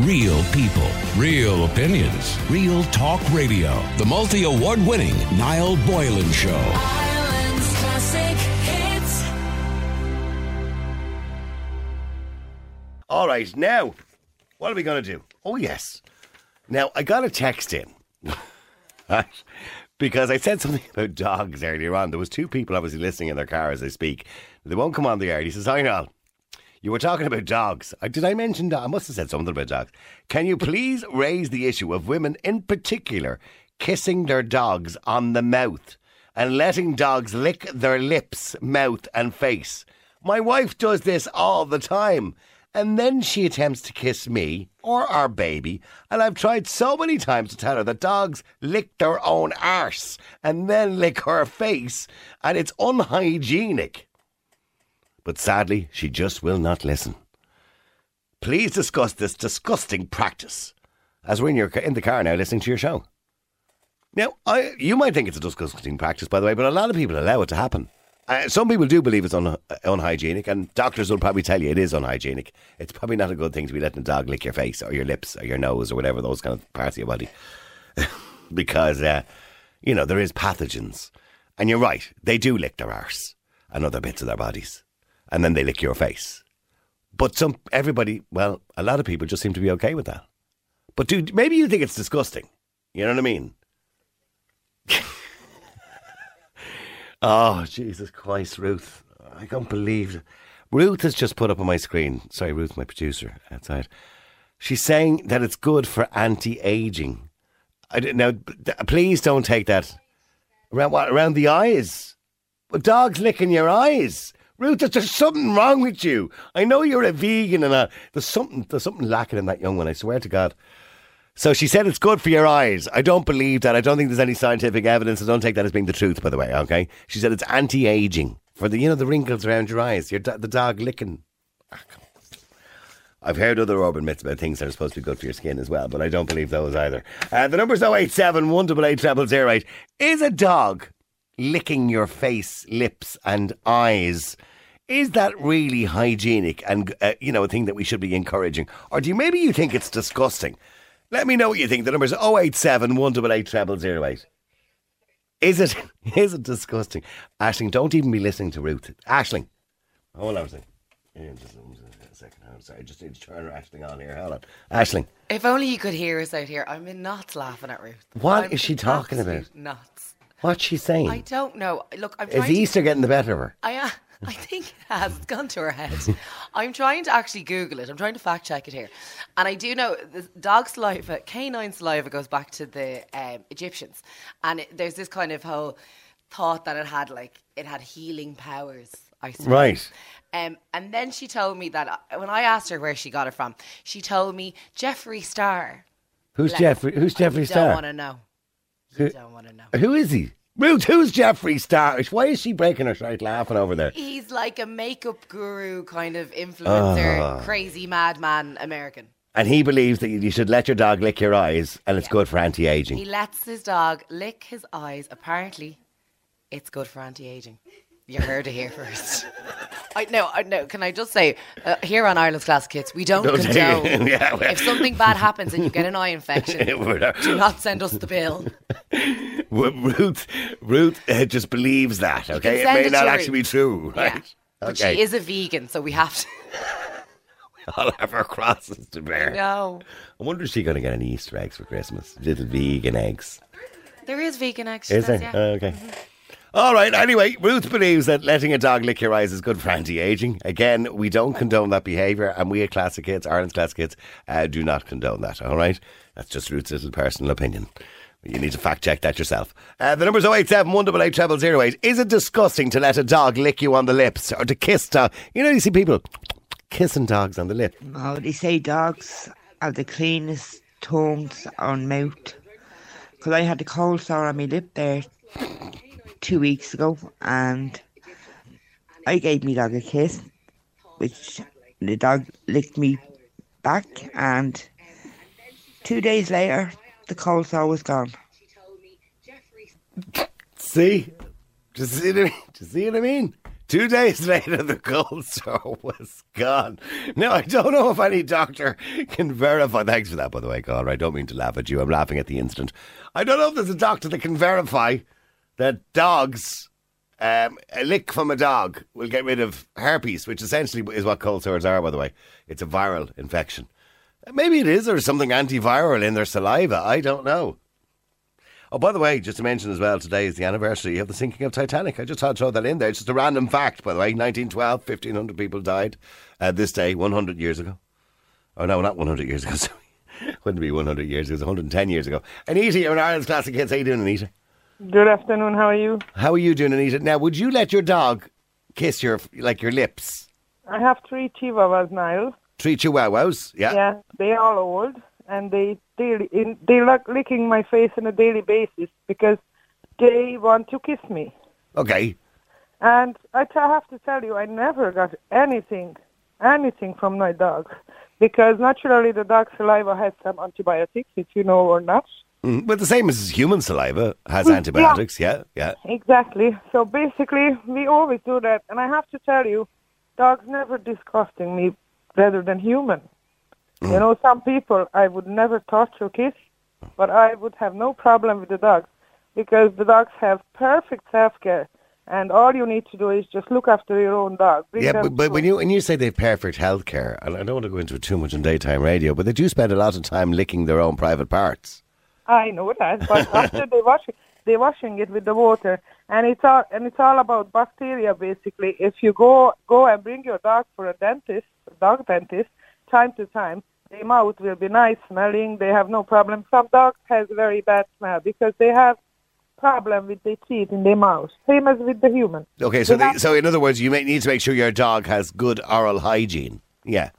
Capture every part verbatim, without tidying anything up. Real people, real opinions, real talk radio. The multi-award winning Niall Boylan Show. Ireland's classic hits. All right, now, what are we going to do? Oh, yes. Now, I got a text in. Because I said something about dogs earlier on. There was two people obviously listening in their car as I speak. They won't come on the air. He says, "Hi, Niall. You were talking about dogs. Did I mention dogs? I must have said something about dogs. Can you please raise the issue of women in particular kissing their dogs on the mouth and letting dogs lick their lips, mouth and face? My wife does this all the time. And then she attempts to kiss me or our baby. And I've tried so many times to tell her that dogs lick their own arse and then lick her face. And it's unhygienic. But sadly, she just will not listen. Please discuss this disgusting practice." As we're in, your, in the car now listening to your show. Now, I, you might think it's a disgusting practice, by the way, but a lot of people allow it to happen. Uh, some people do believe it's un- unhygienic, and doctors will probably tell you it is unhygienic. It's probably not a good thing to be letting a dog lick your face or your lips or your nose or whatever, those kind of parts of your body. Because, uh, you know, there is pathogens. And you're right, they do lick their arse and other bits of their bodies. And then they lick your face. But some everybody, well, a lot of people just seem to be okay with that. But dude, maybe you think it's disgusting. You know what I mean? Oh, Jesus Christ, Ruth. I can't believe it. Ruth has just put up on my screen. Sorry, Ruth, my producer outside. She's saying that it's good for anti-aging. I, now, please don't take that. Around what? Around the eyes? But dogs licking your eyes. Ruth, there's something wrong with you. I know you're a vegan and a, there's something there's something lacking in that young one, I swear to God. So she said it's good for your eyes. I don't believe that. I don't think there's any scientific evidence. I don't take that as being the truth, by the way, okay? She said it's anti-aging for the, you know, the wrinkles around your eyes, your do- the dog licking. Oh, I've heard other urban myths about things that are supposed to be good for your skin as well, but I don't believe those either. Uh, the number's oh eight seven, one eight eight, double oh oh eight. Is a dog licking your face, lips and eyes, is that really hygienic and, uh, you know, a thing that we should be encouraging? Or do you, maybe you think it's disgusting? Let me know what you think. The number's oh eight seven, one eight eight, double oh oh eight. Is it, is it disgusting? Aisling, don't even be listening to Ruth. Aisling. Hold on a second. Just a second. I'm sorry. I just need to turn Aisling on here. Hold on. Aisling. If only you could hear us out here. I'm in knots laughing at Ruth. What I'm is she talking about? Knots. What's she saying? I don't know. Look, I'm trying Is Easter to... getting the better of her? I am. Uh, I think it has. It's gone to her head. I'm trying to actually Google it. I'm trying to fact check it here. And I do know the dog saliva, canine saliva goes back to the um, Egyptians. And it, there's this kind of whole thought that it had like, it had healing powers, I suppose. Right. Um, and then she told me that when I asked her where she got it from, she told me Jeffree Star. Who's Jeffree? Who's Jeffree Star? I don't want to know. You don't want to know. Who is he? Ruth, who's Jeffree Star? Why is she breaking her stride laughing over there? He's like a makeup guru kind of influencer, oh. crazy madman American. And he believes that you should let your dog lick your eyes and it's yeah. good for anti-aging. He lets his dog lick his eyes. Apparently, it's good for anti-aging. You heard it here first. I no, I no. Can I just say, uh, here on Ireland's Classic Hits, we don't, don't condone. Yeah, well. If something bad happens and you get an eye infection, not. do not send us the bill. Ruth, Ruth uh, just believes that. Okay, it may it not actually Ruth. be true, right? Yeah. Okay. But she is a vegan, so we have to. We all have our crosses to bear. No. I wonder if she's going to get any Easter eggs for Christmas. Little vegan eggs. There is vegan eggs. Is says, there? Yeah. Oh, okay. Mm-hmm. All right, anyway, Ruth believes that letting a dog lick your eyes is good for anti-aging. Again, we don't condone that behaviour, and we at Classic Hits, Ireland's Classic Hits, uh, do not condone that, all right? That's just Ruth's little personal opinion. You need to fact-check that yourself. Uh, the number's oh eight seven, one eight eight, double oh oh eight. Is it disgusting to let a dog lick you on the lips or to kiss dog? You know, you see people kissing dogs on the lip. Oh, they say dogs are the cleanest tongues on mouth. Because I had a cold sore on my lip there two weeks ago, and I gave my dog a kiss, which the dog licked me back, and two days later the cold sore was gone. See? Do you see what I mean? Two days later, the cold sore was gone. Now, I don't know if any doctor can verify... Thanks for that, by the way, Connor. I don't mean to laugh at you. I'm laughing at the incident. I don't know if there's a doctor that can verify that dogs... Um, a lick from a dog will get rid of herpes, which essentially is what cold sores are, by the way. It's a viral infection. Maybe it is, or something antiviral in their saliva. I don't know. Oh, by the way, just to mention as well, today is the anniversary of the sinking of Titanic. I just had to throw that in there. It's just a random fact, by the way. nineteen twelve, fifteen hundred people died uh, this day, one hundred years ago. Oh, no, not one hundred years ago, sorry. Wouldn't be one hundred years ago, it was one hundred ten years ago. Anita, you're an Ireland's Classic Kids. How you doing, Anita? Good afternoon, how are you? How are you doing, Anita? Now, would you let your dog kiss your, like, your lips? I have three chihuahuas, Niall. Three chihuahuas, yeah. Yeah, they're all old, and they daily, they like licking my face on a daily basis because they want to kiss me. Okay. And I, t- I have to tell you, I never got anything, anything from my dogs because naturally the dog's saliva has some antibiotics, if you know or not. Well, the same as human saliva has antibiotics, yeah. yeah, yeah. Exactly. So basically, we always do that. And I have to tell you, dogs never disgusting me rather than human. Mm. You know, some people I would never touch or kiss, but I would have no problem with the dogs because the dogs have perfect self-care. And all you need to do is just look after your own dog. Yeah, but, but when you when you say they have perfect health care, and I don't want to go into it too much on daytime radio, but they do spend a lot of time licking their own private parts. I know that, but after they wash it, they're washing it with the water, and it's all and it's all about bacteria basically. If you go go and bring your dog for a dentist, dog dentist, time to time, their mouth will be nice smelling. They have no problem. Some dogs have very bad smell because they have problem with their teeth in their mouth, same as with the human. Okay, so they they, have, so in other words, you may need to make sure your dog has good oral hygiene. Yeah,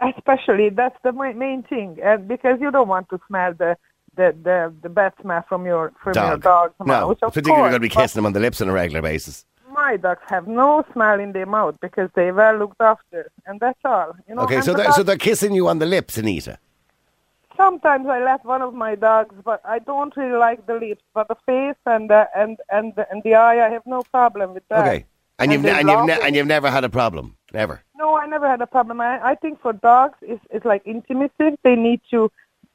especially that's the main thing, and because you don't want to smell the. The, the the bad smell from your from dog. your dog's no, mouth. No, particularly going to be kissing them on the lips on a regular basis. My dogs have no smell in their mouth because they're well looked after, and that's all. You know? Okay, and so the they're, dogs, so they're kissing you on the lips, Anita? Sometimes I let one of my dogs, but I don't really like the lips, but the face and the, and, and, the, and the eye, I have no problem with that. Okay, and, and you've ne- and you've ne- and you've never had a problem? Never? No, I never had a problem. I, I think for dogs, it's, it's like intimacy. They need to...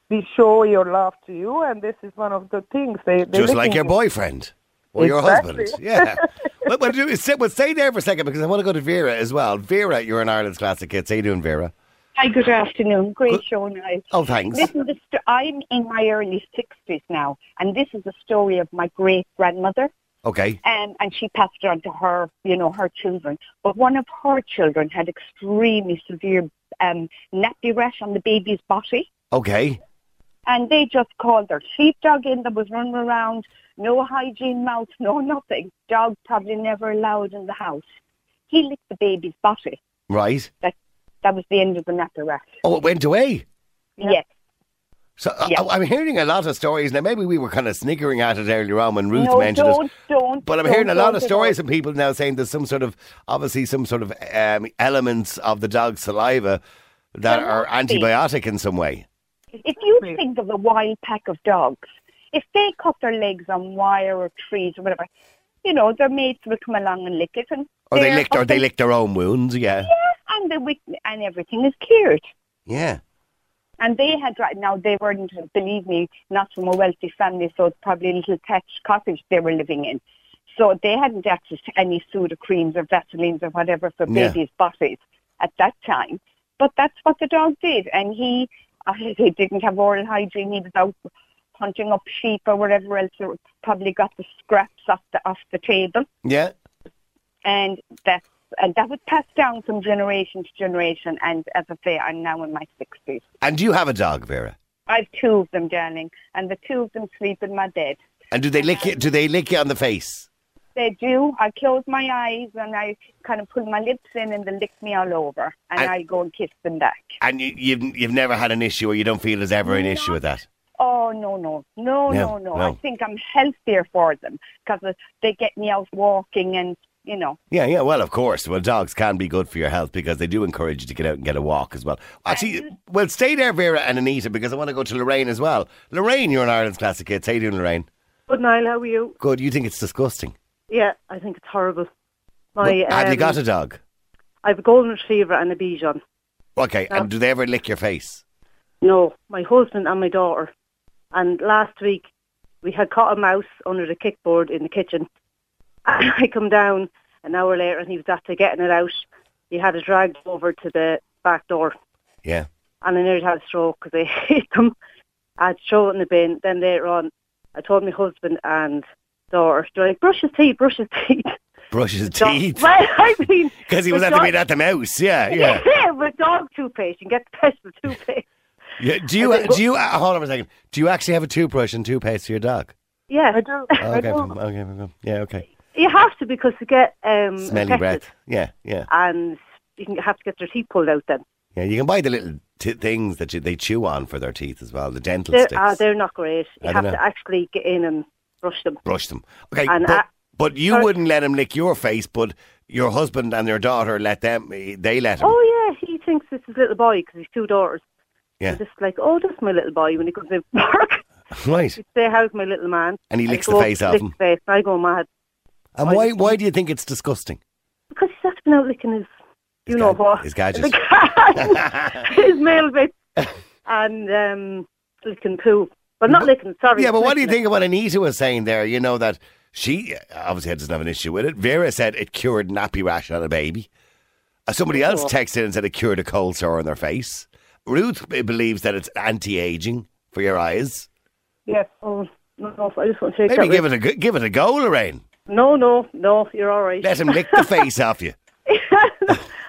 They show your love to you, and this is one of the things they... Just like your boyfriend or exactly. your husband. Yeah. But what do is we'll stay there for a second because I want to go to Vera as well. Vera, you're an Ireland's Classic Kids. How are you doing, Vera? Hi, good afternoon. Great good. show, Niall. Oh, thanks. Listen, I'm in my early sixties now, and this is the story of my great-grandmother. Okay. Um, and she passed it on to her, you know, her children. But one of her children had extremely severe um, nappy rash on the baby's body. Okay. And they just called their sheepdog in that was running around, no hygiene mouth, no nothing. Dog probably never allowed in the house. He licked the baby's body. Right. That that was the end of the nappy rash. Oh, it went away? Yes. yes. So yes. I, I'm hearing a lot of stories. Now, maybe we were kind of sniggering at it earlier on when Ruth no, mentioned don't, it. No, don't, But I'm don't, hearing a lot of stories from people now saying there's some sort of, obviously some sort of um, elements of the dog's saliva that well, are antibiotic in some way. If you think of a wild pack of dogs, if they cut their legs on wire or trees or whatever, you know, their mates will come along and lick it. And or they lick, or they lick their own wounds, yeah. Yeah, and, the, and everything is cured. Yeah. And they had, right now, they weren't, believe me, not from a wealthy family, so it's probably a little thatched cottage they were living in. So they hadn't access to any soda creams or Vaselines or whatever for yeah. babies' bodies at that time. But that's what the dog did, and he... He didn't have oral hygiene. He was out hunting up sheep or whatever else. So probably got the scraps off the off the table. Yeah, and that and that was passed down from generation to generation. And as I say, I'm now in my sixties. And do you have a dog, Vera? I've two of them, darling, and the two of them sleep in my bed. And do they lick you? Do they lick you on the face? They do. I close my eyes and I kind of pull my lips in and they lick me all over. And, and I go and kiss them back. And you, you've you've never had an issue or you don't feel there's ever an Not, issue with that? Oh, no, no. No, no, no. no. I think I'm healthier for them because they get me out walking and, you know. Yeah, yeah. Well, of course. Well, dogs can be good for your health because they do encourage you to get out and get a walk as well. Actually, um, well, stay there, Vera and Anita, because I want to go to Lorraine as well. Lorraine, you're an Ireland's Classic Kids. How you doing, Lorraine? Good, Niall. How are you? Good. You think it's disgusting? Yeah, I think it's horrible. My, um, have you got a dog? I have a golden retriever and a Bichon. Okay, no. And do they ever lick your face? No, my husband and my daughter. And last week we had caught a mouse under the kickboard in the kitchen. And I come down an hour later and he was after getting it out. He had it dragged over to the back door. Yeah. And I nearly had a stroke because I hate them. I'd throw it in the bin. Then later on, I told my husband and daughter, they're like, brush his teeth, brush his teeth. Brush his the teeth? Dog. Well, I mean... Because he was after being at the mouse, yeah, yeah. Yeah, with dog toothpaste, you can get special toothpaste. Yeah, do you, then, do you, hold on a second, do you actually have a toothbrush and toothpaste for your dog? Yeah, I do. Oh, okay, okay, okay, yeah, okay. You have to because to get... Um, Smelly infected, breath, yeah, yeah. And you can have to get their teeth pulled out then. Yeah, you can buy the little t- things that you, they chew on for their teeth as well, the dental they're, sticks. Ah, uh, they're not great. You I have to actually get in and brush them. Brush them. Okay, and but, I, but you sorry. wouldn't let him lick your face, but your husband and your daughter let them, they let him. Oh yeah, he thinks it's his little boy because he's two daughters. Yeah. They're just like, oh, that's my little boy when he comes in from work. Right. He'd say, how's my little man? And he licks the face off him. Face, and I go mad. And why, why do you think it's disgusting? Because he's actually now licking his... You his know ga- what? His gadgets. His mail bits. And um, licking poo. But not licking, sorry. Yeah, but what do you think it. Of what Anita was saying there? You know that she obviously doesn't have an issue with it. Vera said it cured nappy rash on a baby. Somebody else oh. texted and said it cured a cold sore on their face. Ruth believes that it's anti-aging for your eyes. Yes. Oh, no, I just want to take Maybe that give, it a, give it a go, Lorraine. No, no, no, you're all right. Let him lick the face off you.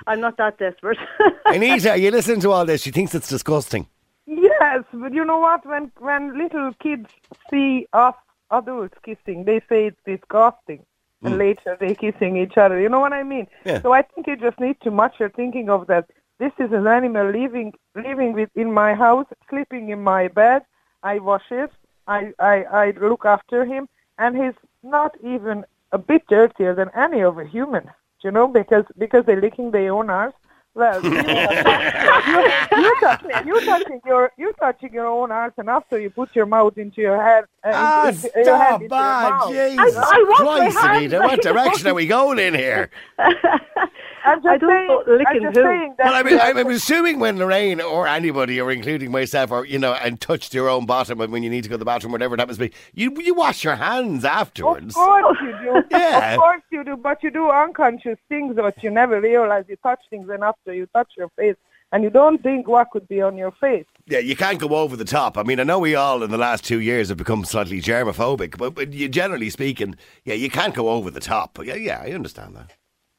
I'm not that desperate. Anita, you listen to all this. She thinks it's disgusting. Yes, but you know what? When when little kids see us adults kissing, they say it's disgusting. Mm. And later they're kissing each other. You know what I mean? Yeah. So I think you just need to match your thinking of that. This is an animal living living with in my house, sleeping in my bed. I wash it. I, I, I look after him. And he's not even a bit dirtier than any of a human. You know, because because they're licking their own arse. Well, you touching you touching your you touching your own arse, and after you put your mouth into your head. Uh, ah, into, into, stop! Your ah, Jesus I, I Christ, Anita! What direction are we going in here? I'm just I saying. I'm just saying that well, I mean, I'm assuming when Lorraine or anybody, or including myself, or you know, and touched your own bottom, and when you need to go to the bathroom, whatever it happens to be, you you wash your hands afterwards. Of course you do. Yeah. Of course you do. But you do unconscious things that you never realize you touch things, and after you touch your face, and you don't think what could be on your face. Yeah, you can't go over the top. I mean, I know we all in the last two years have become slightly germophobic, but, but you generally speaking, yeah, you can't go over the top. Yeah, yeah, I understand that.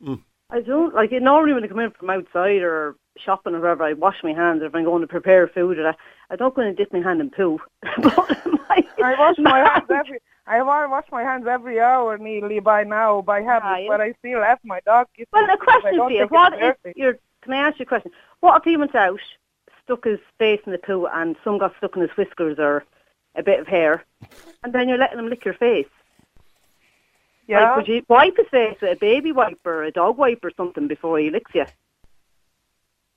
Mm. I don't, like, normally when I come in from outside or shopping or wherever, I wash my hands, or if I'm going to prepare food or that, I don't go and dip my hand in poo. I wash my hands every, I wash my hands every hour nearly by now, by habit, ah, yeah. But I still have my dog. Well, the question for you, what is your, can I ask you a question? What if he went out, stuck his face in the poo and some got stuck in his whiskers or a bit of hair, and then you're letting him lick your face? Yeah. Like, would you wipe his face with a baby wiper, a dog wiper or something before he licks you?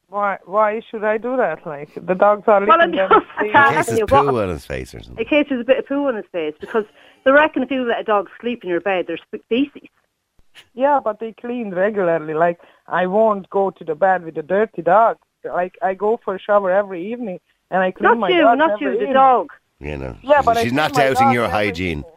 Why Why should I do that? Like, the dogs are well, licking them. In case there's poo on his face or something. In case there's a bit of poo on his face, because they reckon if you let a dog sleep in your bed, there's feces. Yeah, but they clean regularly. Like, I won't go to the bed with a dirty dog. Like, I go for a shower every evening, and I clean not my dog Not you, not you, the dog. You know, yeah, she's, but she's not doubting your hygiene. Evening.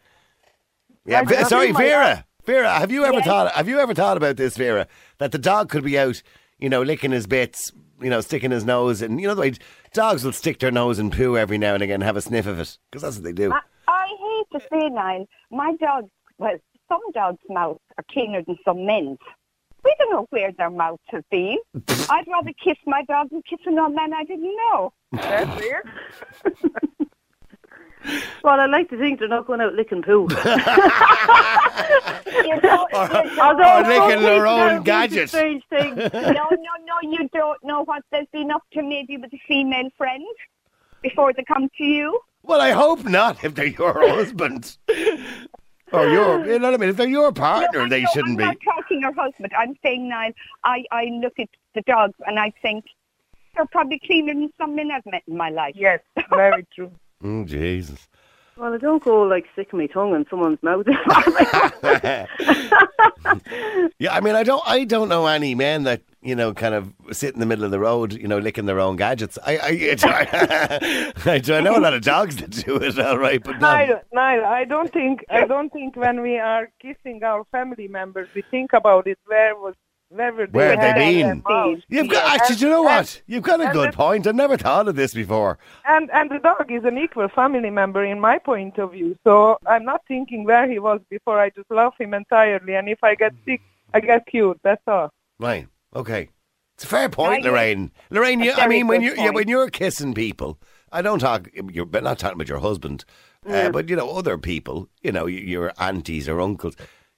Yeah, v- sorry, Vera. Vera, have you ever yeah. thought? Have you ever thought about this, Vera? That the dog could be out, you know, licking his bits, you know, sticking his nose, and you know the way dogs will stick their nose in poo every now and again, and have a sniff of it, because that's what they do. I, I hate to say, Niall, my dog. Well, some dogs' mouths are cleaner than some men's. We don't know where their mouths have been. I'd rather kiss my dog than kiss an old man I didn't know. That's weird. Well, I like to think they're not going out licking poo. You know, or, or licking their own gadgets. Strange thing. no, no, no, you don't know what they've been up to, maybe with a female friend, before they come to you. Well, I hope not, if they're your husbands. Or your, you know what I mean? If they're your partner, no, they no, shouldn't I'm be. I'm not talking your husband. I'm saying, Niall, I, I look at the dogs and I think, they're probably cleaner than some men I've met in my life. Yes, very true. Oh, Jesus. Well, I don't go, like, sticking my tongue in someone's mouth. Yeah, I mean, I don't I don't know any men that, you know, kind of sit in the middle of the road, you know, licking their own gadgets. I I, I, I know a lot of dogs that do it, all right, but no. I don't, Niall, I don't think, I don't think when we are kissing our family members, we think about it, where was Never Where they been? You've got yeah. actually. Do you know what? You've got a and good the, point. I've never thought of this before. And and the dog is an equal family member in my point of view. So I'm not thinking where he was before. I just love him entirely. And if I get sick, I get cute. That's all. Right. Okay. It's a fair point, I Lorraine. Guess. Lorraine, you, I mean, when you yeah, when you're kissing people, I don't talk. You're not talking about your husband, mm. uh, but you know other people. You know your aunties or uncles.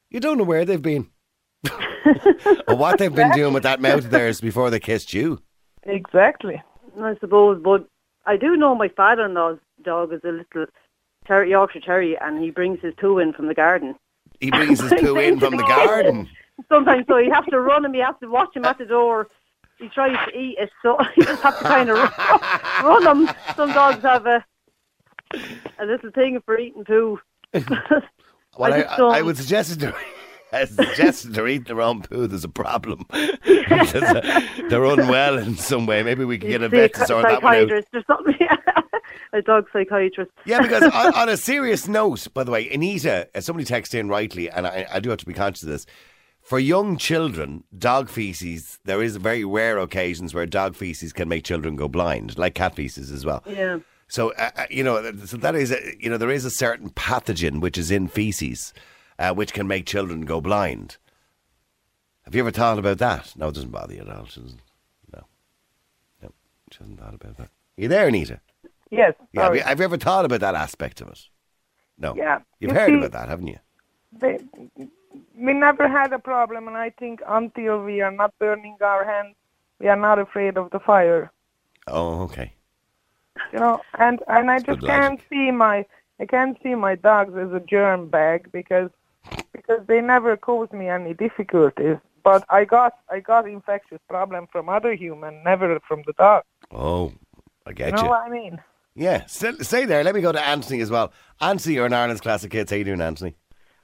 You don't know where they've been. Or what they've been doing with that mouth of theirs before they kissed you. Exactly. I suppose, but I do know my father-in-law's dog is a little ter- Yorkshire terrier, and he brings his poo in from the garden. He brings his poo in from the garden? Sometimes, so you have to run him, you have to watch him at the door. He tries to eat it, so you just have to kind of run, run him. Some dogs have a, a little thing for eating poo. Well, I, I, I would suggest it to As suggested, they're eating their own poo. There's a problem. They're unwell in some way. Maybe we can get a vet to sort that one out. Psychiatrist or something. A dog psychiatrist. Yeah, because on, on a serious note, by the way, Anita, somebody texted in rightly, and I, I do have to be conscious of this. For young children, dog feces, there is very rare occasions where dog feces can make children go blind, like cat feces as well. Yeah. So uh, you know, so that is, a, you know, there is a certain pathogen which is in feces. Uh, which can make children go blind. Have you ever thought about that? No, it doesn't bother you at all. She doesn't, no. No, she hasn't thought about that. Are you there, Anita? Yes. Yeah, have, you, have you ever thought about that aspect of it? No. Yeah. You've you heard see, about that, haven't you? They, we never had a problem, and I think until we are not burning our hands, we are not afraid of the fire. Oh, okay. You know, and, and I just can't see my, I can't see my dogs as a germ bag because Because they never caused me any difficulties, but I got I got infectious problem from other human, never from the dog. Oh, I get you. Know you. What I mean? Yeah, stay, stay there. Let me go to Anthony as well. Anthony, you're an Ireland's Classic Kids. How you doing, Anthony?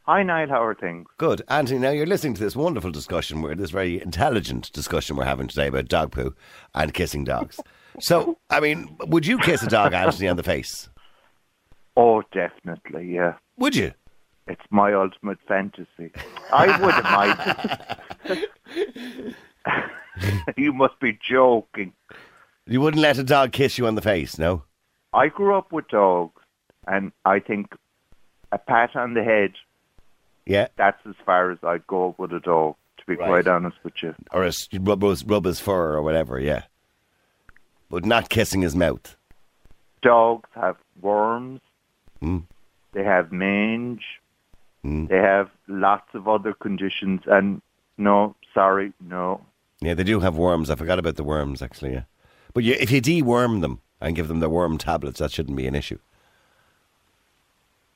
Hi, Niall. How are things? Good, Anthony. Now you're listening to this wonderful discussion, where this very intelligent discussion we're having today about dog poo and kissing dogs. So, I mean, would you kiss a dog, Anthony, on the face? Oh, definitely. Yeah. Would you? It's my ultimate fantasy. I wouldn't mind. You must be joking. You wouldn't let a dog kiss you on the face, no? I grew up with dogs, and I think a pat on the head, yeah, that's as far as I'd go with a dog, to be right. quite honest with you. Or a, rub, rub his fur or whatever, yeah. But not kissing his mouth. Dogs have worms. Mm. They have mange. Mm. They have lots of other conditions, and no, sorry, no. Yeah, they do have worms. I forgot about the worms, actually, yeah. But you, if you deworm them and give them the worm tablets, that shouldn't be an issue.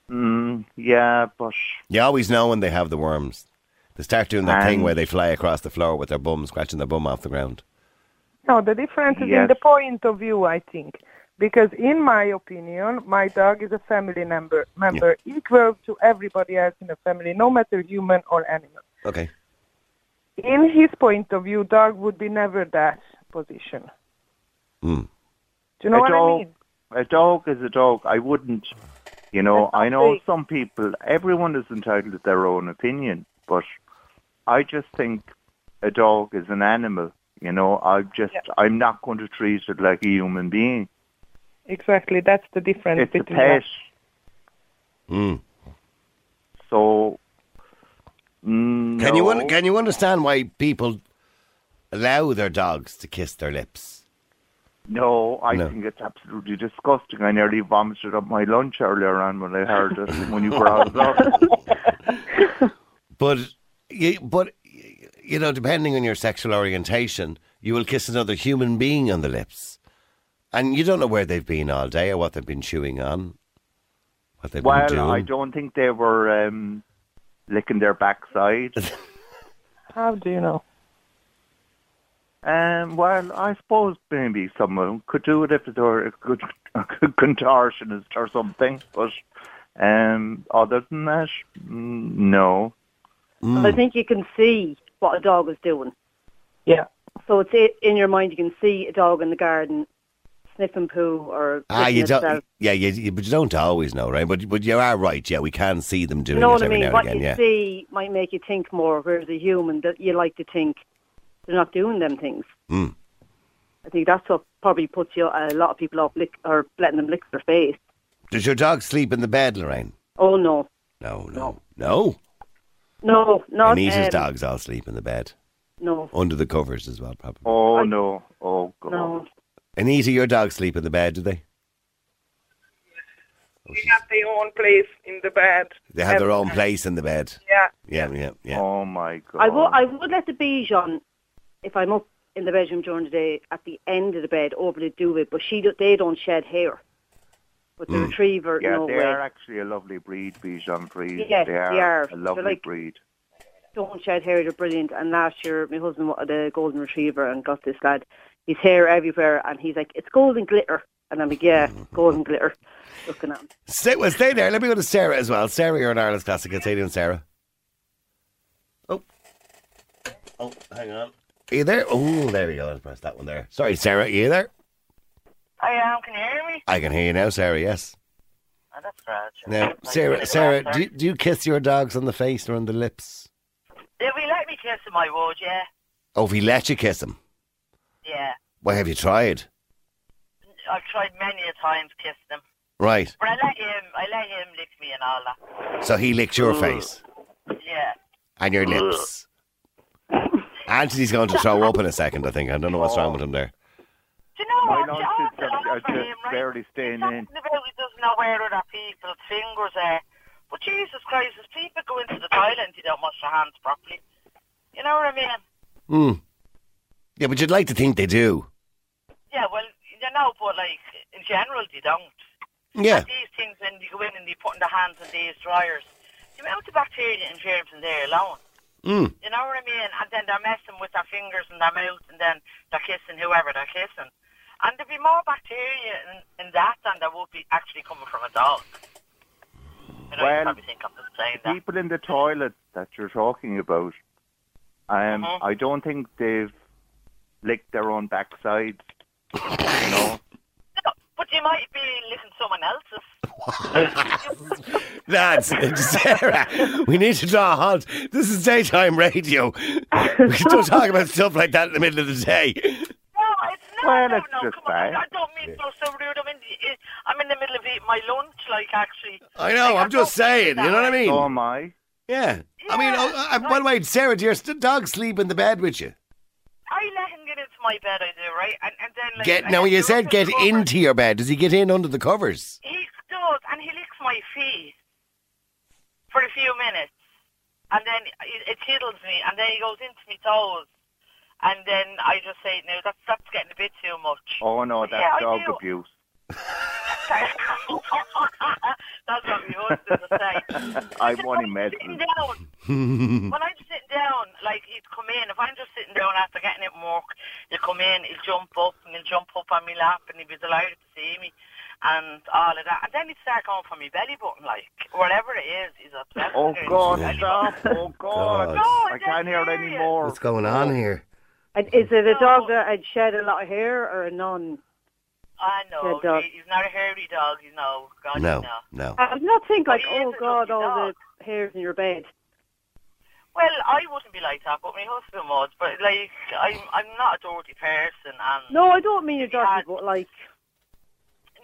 Mm, yeah, but... You always know when they have the worms. They start doing that and... thing where they fly across the floor with their bum, scratching their bum off the ground. No, the difference is yes. in the point of view, I think. Because in my opinion, my dog is a family member, member yeah. equal to everybody else in the family, no matter human or animal. Okay. In his point of view, dog would be never that position. Mm. Do you know a what dog, I mean? A dog is a dog. I wouldn't, you know, I know big. Some people, everyone is entitled to their own opinion, but I just think a dog is an animal, you know. I just, yeah. I'm not going to treat it like a human being. Exactly, that's the difference. It's between a pet. Mm. So, mm, can no. you un- can you understand why people allow their dogs to kiss their lips? No, I no. think it's absolutely disgusting. I nearly vomited up my lunch earlier on when I heard it when you brought it up. But, but you know, depending on your sexual orientation, you will kiss another human being on the lips. And you don't know where they've been all day or what they've been chewing on, what they've well, been doing. Well, I don't think they were um, licking their backside. How do you know? Um, well, I suppose maybe someone could do it if they were a good contortionist or something, but um, other than that, no. Mm. I think you can see what a dog is doing. Yeah. So it's in your mind, you can see a dog in the garden sniffing poo or... Ah, you don't, yeah, you, you, but you don't always know, right? But but you are right, yeah, we can see them doing you know it every I mean? now and what again. What you yeah. see might make you think more, whereas a human, that you like to think they're not doing them things. Mm. I think that's what probably puts you, a lot of people off lick, or letting them lick their face. Does your dog sleep in the bed, Lorraine? Oh, no. No, no, no. No, no. Anita's um, dogs all sleep in the bed. No. Under the covers as well, probably. Oh, no. Oh, God. No. Anita, your dogs sleep in the bed, do they? Oh, they have their own place in the bed. They have their own place in the bed. Yeah. Yeah, yeah, yeah. Oh, my God. I, w- I would let the Bichon, if I'm up in the bedroom during the day, at the end of the bed, over the duvet, but she do- they don't shed hair. But the mm. retriever, yeah, no they way. are actually a lovely breed, Bichon Frise. Yes, they are. They are. A lovely like, breed. Don't shed hair, they're brilliant. And last year, my husband wanted a golden retriever and got this lad. His hair everywhere, and he's like, it's golden glitter. And I'm like, yeah, golden glitter. Looking at him. Stay, well, stay there. Let me go to Sarah as well. Sarah, you're an Ireland's Classic. It's Aidan and Sarah. Oh. Oh, hang on. Are you there? Oh, there we go. Let's press that one there. Sorry, Sarah, are you there? I am. Can you hear me? I can hear you now, Sarah, yes. Oh, that's great. Now, like Sarah, Sarah, do you, do you kiss your dogs on the face or on the lips? If he let me kiss him, I would, yeah. Oh, if he let you kiss him? Yeah. Why, have you tried? I've tried many a times kissing him. Right. But I let him, I let him lick me and all that. So he licked your Ooh. face? Yeah. And your Ooh. lips? Anthony's going to throw up in a second, I think. I don't know what's oh. wrong with him there. Do you know what? I'm just barely staying in. Talking about he doesn't know where other people's fingers are. But Jesus Christ, if people go into the toilet and they don't wash their hands properly, you know what I mean? Hmm. Yeah, but you'd like to think they do. Yeah, well, you know, but like, in general, they don't. Yeah. And these things, when you go in and you put in the hands in these dryers, the amount of bacteria and germs in there alone. Mm. You know what I mean? And then they're messing with their fingers and their mouth, and then they're kissing whoever they're kissing. And there'd be more bacteria in, in that than there would be actually coming from a dog. You know, well, you probably think I'm just saying that. People in the toilet that you're talking about, um, mm-hmm. I don't think they've licked their own backsides. You know? No, but you might be licking someone else's. That's it, Sarah. We need to draw a halt. This is daytime radio. We don't talk about stuff like that in the middle of the day. No, it's not. Well, no, no, come on. I don't mean to so rude. I mean, I'm in the middle of eating my lunch, like, actually. I know, like, I'm I just saying, you know what I mean? So am I. Yeah. yeah I mean, oh, I, by the way, Sarah, do your dogs sleep in the bed with you? I let him get into my bed, I do, right? And, and then, like, get, now, you said get into your bed. Does he get in under the covers? He does, and he licks my feet for a few minutes. And then it, it tiddles me, and then he goes into my toes. And then I just say, no, that's, that's getting a bit too much. Oh, no, that's yeah, dog abuse. That's what my husband would say. I'm only medicine. When I'm sitting down, like, he'd come in. If I'm just sitting down after getting it work, he'll come in, he'll jump up, and he'll jump up on my lap, and he'll be delighted to see me, and all of that. And then he'd start going for my belly button, like, whatever it is, he's upset. Oh, God, stop. Oh, God. God. No, I can't hear it anymore. What's going on here? And is it a dog that had shed a lot of hair, or a non? I know, he's not a hairy dog, you know. God, no, you know. No. I do not think, like, oh, God, all dog. the hairs in your bed. Well, I wouldn't be like that, but my husband would. But, like, I'm, I'm not a dirty person. And no, I don't mean you're dirty, had, but, like...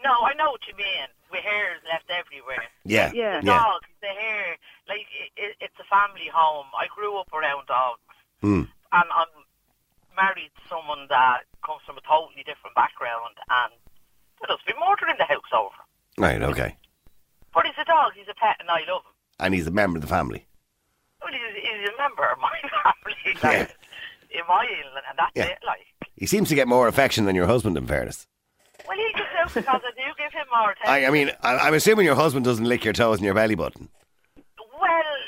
No, I know what you mean. With hairs left everywhere. Yeah, yeah. The dog, the hair, like, it, it's a family home. I grew up around dogs. Mm. And I'm married to someone that comes from a totally different background, and there's been murder in the house over. Right, okay. But he's a dog, he's a pet, and I love him. And he's a member of the family. Well, he's, he's a member of my family, like, yeah. in my island, and that's yeah. it, like. He seems to get more affection than your husband, in fairness. Well, he gets out because I do give him more attention. I, I mean, I, I'm assuming your husband doesn't lick your toes and your belly button. Well...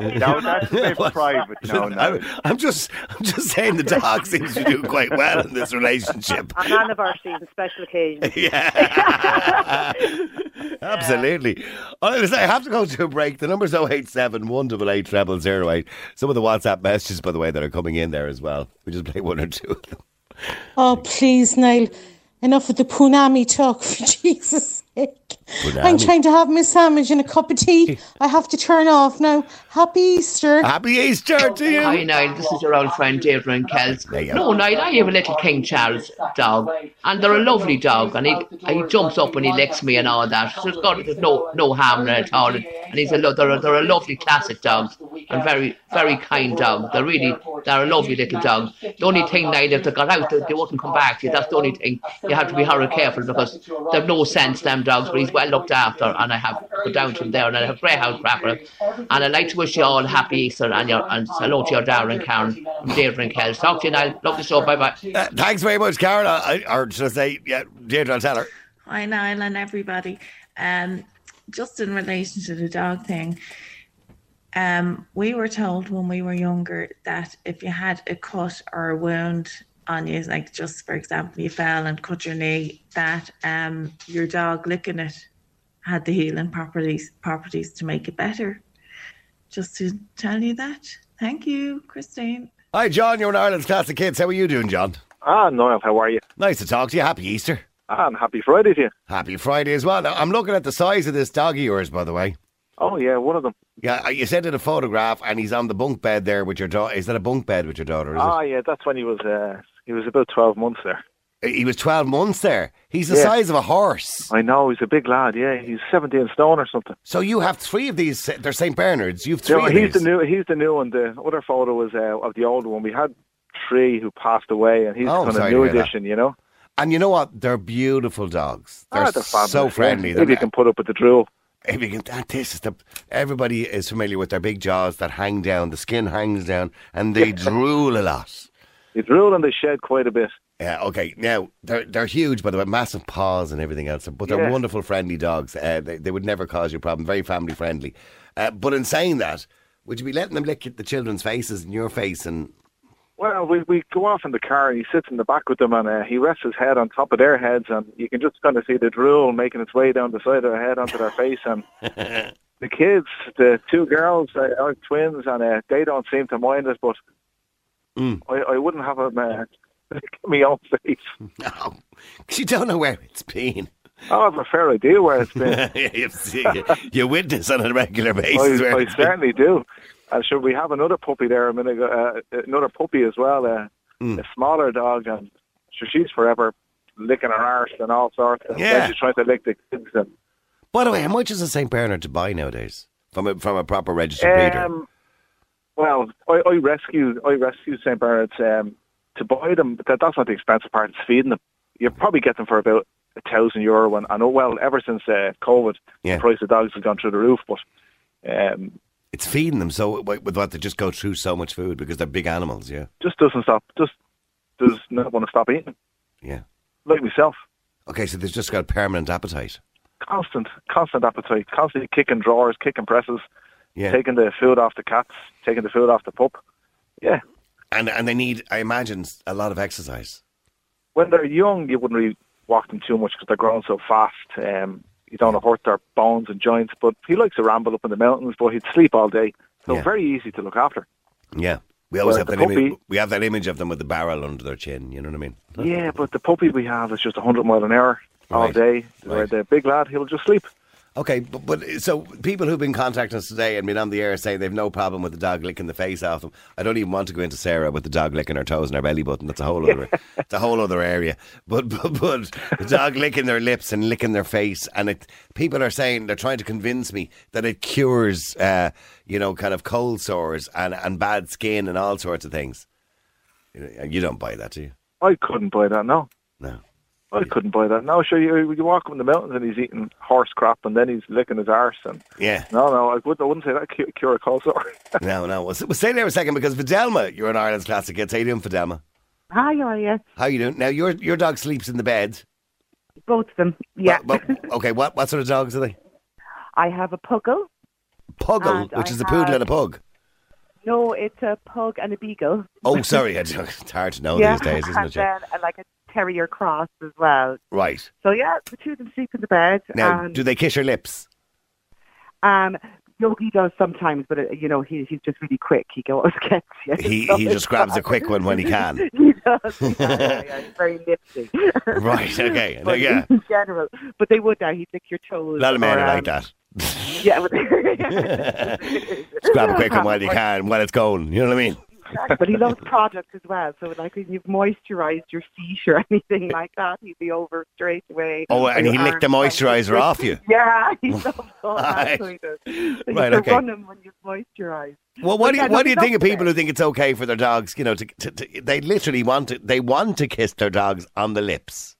No, that's a bit private. No, no. I'm just, I'm just saying the dog seems to do quite well in this relationship. On anniversaries and special occasions. Yeah. Absolutely. I have to go to a break. The number's oh eight seven, one eight eight, double oh oh eight. Some of the WhatsApp messages, by the way, that are coming in there as well. We just play one or two of them. Oh, please, Niall. Enough with the punami talk, for Jesus' sake. Punami. I'm trying to have my sandwich and a cup of tea. I have to turn off now. Happy Easter. Happy Easter to you. Hi, Niall. This is your old friend, Deirdre and Kels. No, Niall, I have a little King Charles dog, and they're a lovely dog, and he he jumps up and he licks me and all that. So there's, got, there's no, no harm in it at all. And he's a, they're, a, they're a lovely classic dog, and very, very kind dog. They're really, they're a lovely little dog. The only thing, Niall, if they got out, they, they wouldn't come back to you. That's the only thing. You have to be very careful because they've no sense, them dogs, but he's well looked after, and I have go down to him there, and I have a great house wrapper, and I'd like to wish you all a happy Easter, and your and hello to your Darren and Karen from Deirdre and Kells. Talk to you now. Love the show. Bye bye. Uh, thanks very much, Karen. I, I, or should I say, yeah, Deirdre and Teller. Hi, Niall and everybody. Um, just in relation to the dog thing, um, we were told when we were younger that if you had a cut or a wound on you, like just for example you fell and cut your knee, that um your dog licking it had the healing properties properties to make it better. Just to tell you that. Thank you, Christine. Hi John, you're in Ireland's Classic Kids. How are you doing, John? Ah, Niall, how are you? Nice to talk to you. Happy Easter. Ah, and happy Friday to you. Happy Friday as well. Now, I'm looking at the size of this dog of yours, by the way. Oh yeah, one of them. Yeah, you sent in a photograph and he's on the bunk bed there with your daughter. Is that a bunk bed with your daughter? Is ah, it? Yeah, that's when he was. Uh, he was about twelve months there. He was twelve months there. He's the yeah. size of a horse. I know. He's a big lad. Yeah, he's seventeen stone or something. So you have three of these. They're Saint Bernards. You've three. No, of he's these. the new. He's the new one. The other photo was uh, of the old one. We had three who passed away, and he's oh, kind of new edition. That. You know. And you know what? They're beautiful dogs. They're, ah, they're so friendly. Maybe you can put up with the drool. This is the, everybody is familiar with their big jaws that hang down, the skin hangs down, and they drool a lot. They drool and they shed quite a bit. Yeah, okay. Now, they're they're huge, by the way, massive paws and everything else, but they're yeah. wonderful, friendly dogs. Uh, they, they would never cause you a problem, very family friendly. Uh, but in saying that, would you be letting them lick the children's faces and your face? And Well, we we go off in the car and he sits in the back with them and uh, he rests his head on top of their heads and you can just kind of see the drool making its way down the side of their head onto their face. And the kids, the two girls, uh, are twins and uh, they don't seem to mind it, but mm. I, I wouldn't have them uh, lick me own face. No, because you don't know where it's been. Oh, I have a fair idea where it's been. you, see, you, you witness on a regular basis. I, I certainly been. do. And uh, should we have another puppy there a minute ago? Uh, another puppy as well, uh, mm. a smaller dog, and so she's forever licking her arse and all sorts. And yeah. She's trying to lick the kids. And by the way, how much is a Saint Bernard to buy nowadays from a, from a proper registered breeder? Um, well, I, I rescue I rescue Saint Bernards um, to buy them, but that, that's not the expensive part. It's feeding them. You probably get them for about a thousand euro, and I know well ever since uh, COVID, yeah. the price of dogs has gone through the roof, but. Um, It's feeding them, so with what they just go through so much food because they're big animals, yeah. Just doesn't stop. Just does not want to stop eating. Yeah. Like myself. Okay, so they've just got a permanent appetite. Constant, constant appetite. Constantly kicking drawers, kicking presses, yeah. taking the food off the cats, taking the food off the pup. Yeah. And and they need, I imagine, a lot of exercise. When they're young, you wouldn't really walk them too much because they're growing so fast. Um You don't want to hurt their bones and joints, but he likes to ramble up in the mountains, but he'd sleep all day. So yeah. very easy to look after. Yeah. We always but have that puppy, image. We have that image of them with the barrel under their chin, you know what I mean? Yeah, but the puppy we have is just one hundred mile an hour all right. day. Right. The big lad, he'll just sleep. Okay, but, but so people who've been contacting us today and been on the air saying they've no problem with the dog licking the face off them. I don't even want to go into Sarah with the dog licking her toes and her belly button. That's a whole other, it's a whole other area. But but, but the dog licking their lips and licking their face, and it, people are saying they're trying to convince me that it cures, uh, you know, kind of cold sores and, and bad skin and all sorts of things. You don't buy that, do you? I couldn't buy that. No. No. I couldn't buy that. No, sure, you, you walk up in the mountains and he's eating horse crap and then he's licking his arse. And yeah. No, no, I wouldn't, I wouldn't say that cure, cure a cold sore. no, no. We'll, we'll stay there a second because Fidelma, you're in Ireland's Classic Kids. How you doing, Fidelma? Hi, how are you? How you doing? Now, your your dog sleeps in the bed. Both of them, yeah. But, but, okay, what, what sort of dogs are they? I have a Puggle. Puggle, and which I is a poodle and a pug. No, it's a pug and a beagle. Oh, sorry. It's hard to know yeah. these days, isn't and it? Then, and like a terrier cross as well. Right. So, yeah, the two of them sleep in the bed. Now, and do they kiss your lips? Um, Yogi does sometimes, but, uh, you know, he, he's just really quick. He goes, gets you. He, so he just grabs fun. a quick one when he can. He does. Yeah, yeah, yeah. He's very nifty. Right, okay. But yeah. In general. But they would now. He'd lick your toes. A lot of men are um, like that. Yeah, just grab a quick one while you can, while it's going. You know what I mean? Exactly. But he loves products as well. So, like, if you've moisturised your feet or anything like that, he'd be over straight away. Oh, and he licked the moisturiser off you. Yeah, he loves all that. Right, so you right okay. Run him when you've moisturised. Well, what but do you, what do you think of people who think it's okay for their dogs? You know, to, to, to, they literally want to. They want to kiss their dogs on the lips.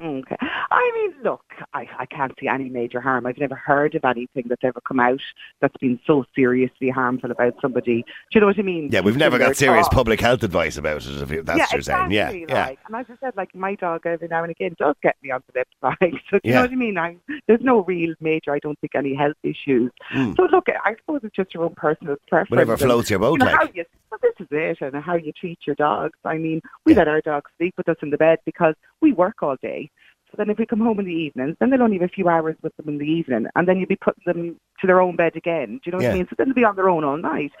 Okay. I mean, look, I, I can't see any major harm. I've never heard of anything that's ever come out that's been so seriously harmful about somebody. Do you know what I mean? Yeah, we've never got serious dog. public health advice about it, if you, that's yeah, what you're exactly, saying. Yeah, like, yeah. And as I said, like, my dog every now and again does get me on the lips. Like, so do yeah. you know what I mean? I, there's no real major, I don't think, any health issues. Mm. So look, I suppose it's just your own personal preference. Whatever floats your boat, you know, like. How you, well, this is it, and how you treat your dogs. I mean, we yeah. let our dogs sleep with us in the bed because we work all day. So then if we come home in the evenings, then they'll only have a few hours with them in the evening, and then you'll be putting them to their own bed again. Do you know yeah. what I mean? So then they'll be on their own all night.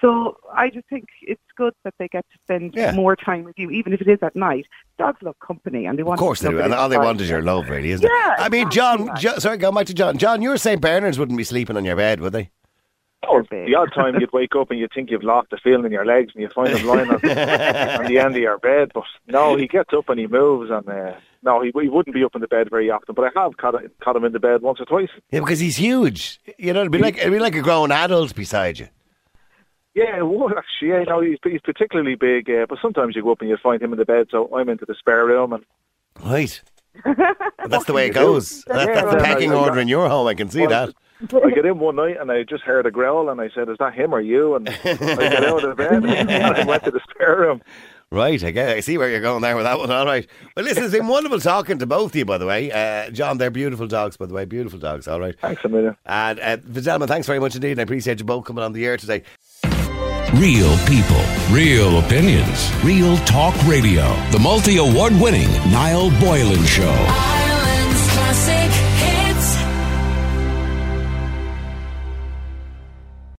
So I just think it's good that they get to spend yeah. more time with you, even if it is at night. Dogs love company, and they want. Of course they do, and all they want is your love, really, isn't yeah, it? I mean, John, right. John. Sorry, going back to John. John, your Saint Bernards wouldn't be sleeping on your bed, would they? Or the odd time you'd wake up and you'd think you've lost the feeling in your legs, and you find him lying on, on the end of your bed. But no, he gets up and he moves, and uh, no, he, he wouldn't be up in the bed very often. But I have caught, caught him in the bed once or twice. Yeah, because he's huge. You know, it'd be like it'd be like a grown adult beside you. Yeah, it would actually. Yeah, you know, he's, he's particularly big. Uh, but sometimes you go up and you find him in the bed. So I'm into the spare room, and right. Well, that's the way it goes. That, that's the pecking order in your home. I can see that. I get in one night and I just heard a growl and I said, is that him or you? And I get out of the bed and I went to the spare room. Right, I, get, I see where you're going there with that one. All right. Well, listen, it's been wonderful talking to both of you, by the way. Uh, John, they're beautiful dogs, by the way. Beautiful dogs, all right. Thanks, Amelia. And, uh, gentlemen, thanks very much indeed. And I appreciate you both coming on the air today. Real people, real opinions, real talk radio. The multi-award winning Niall Boylan Show. Ireland's classic.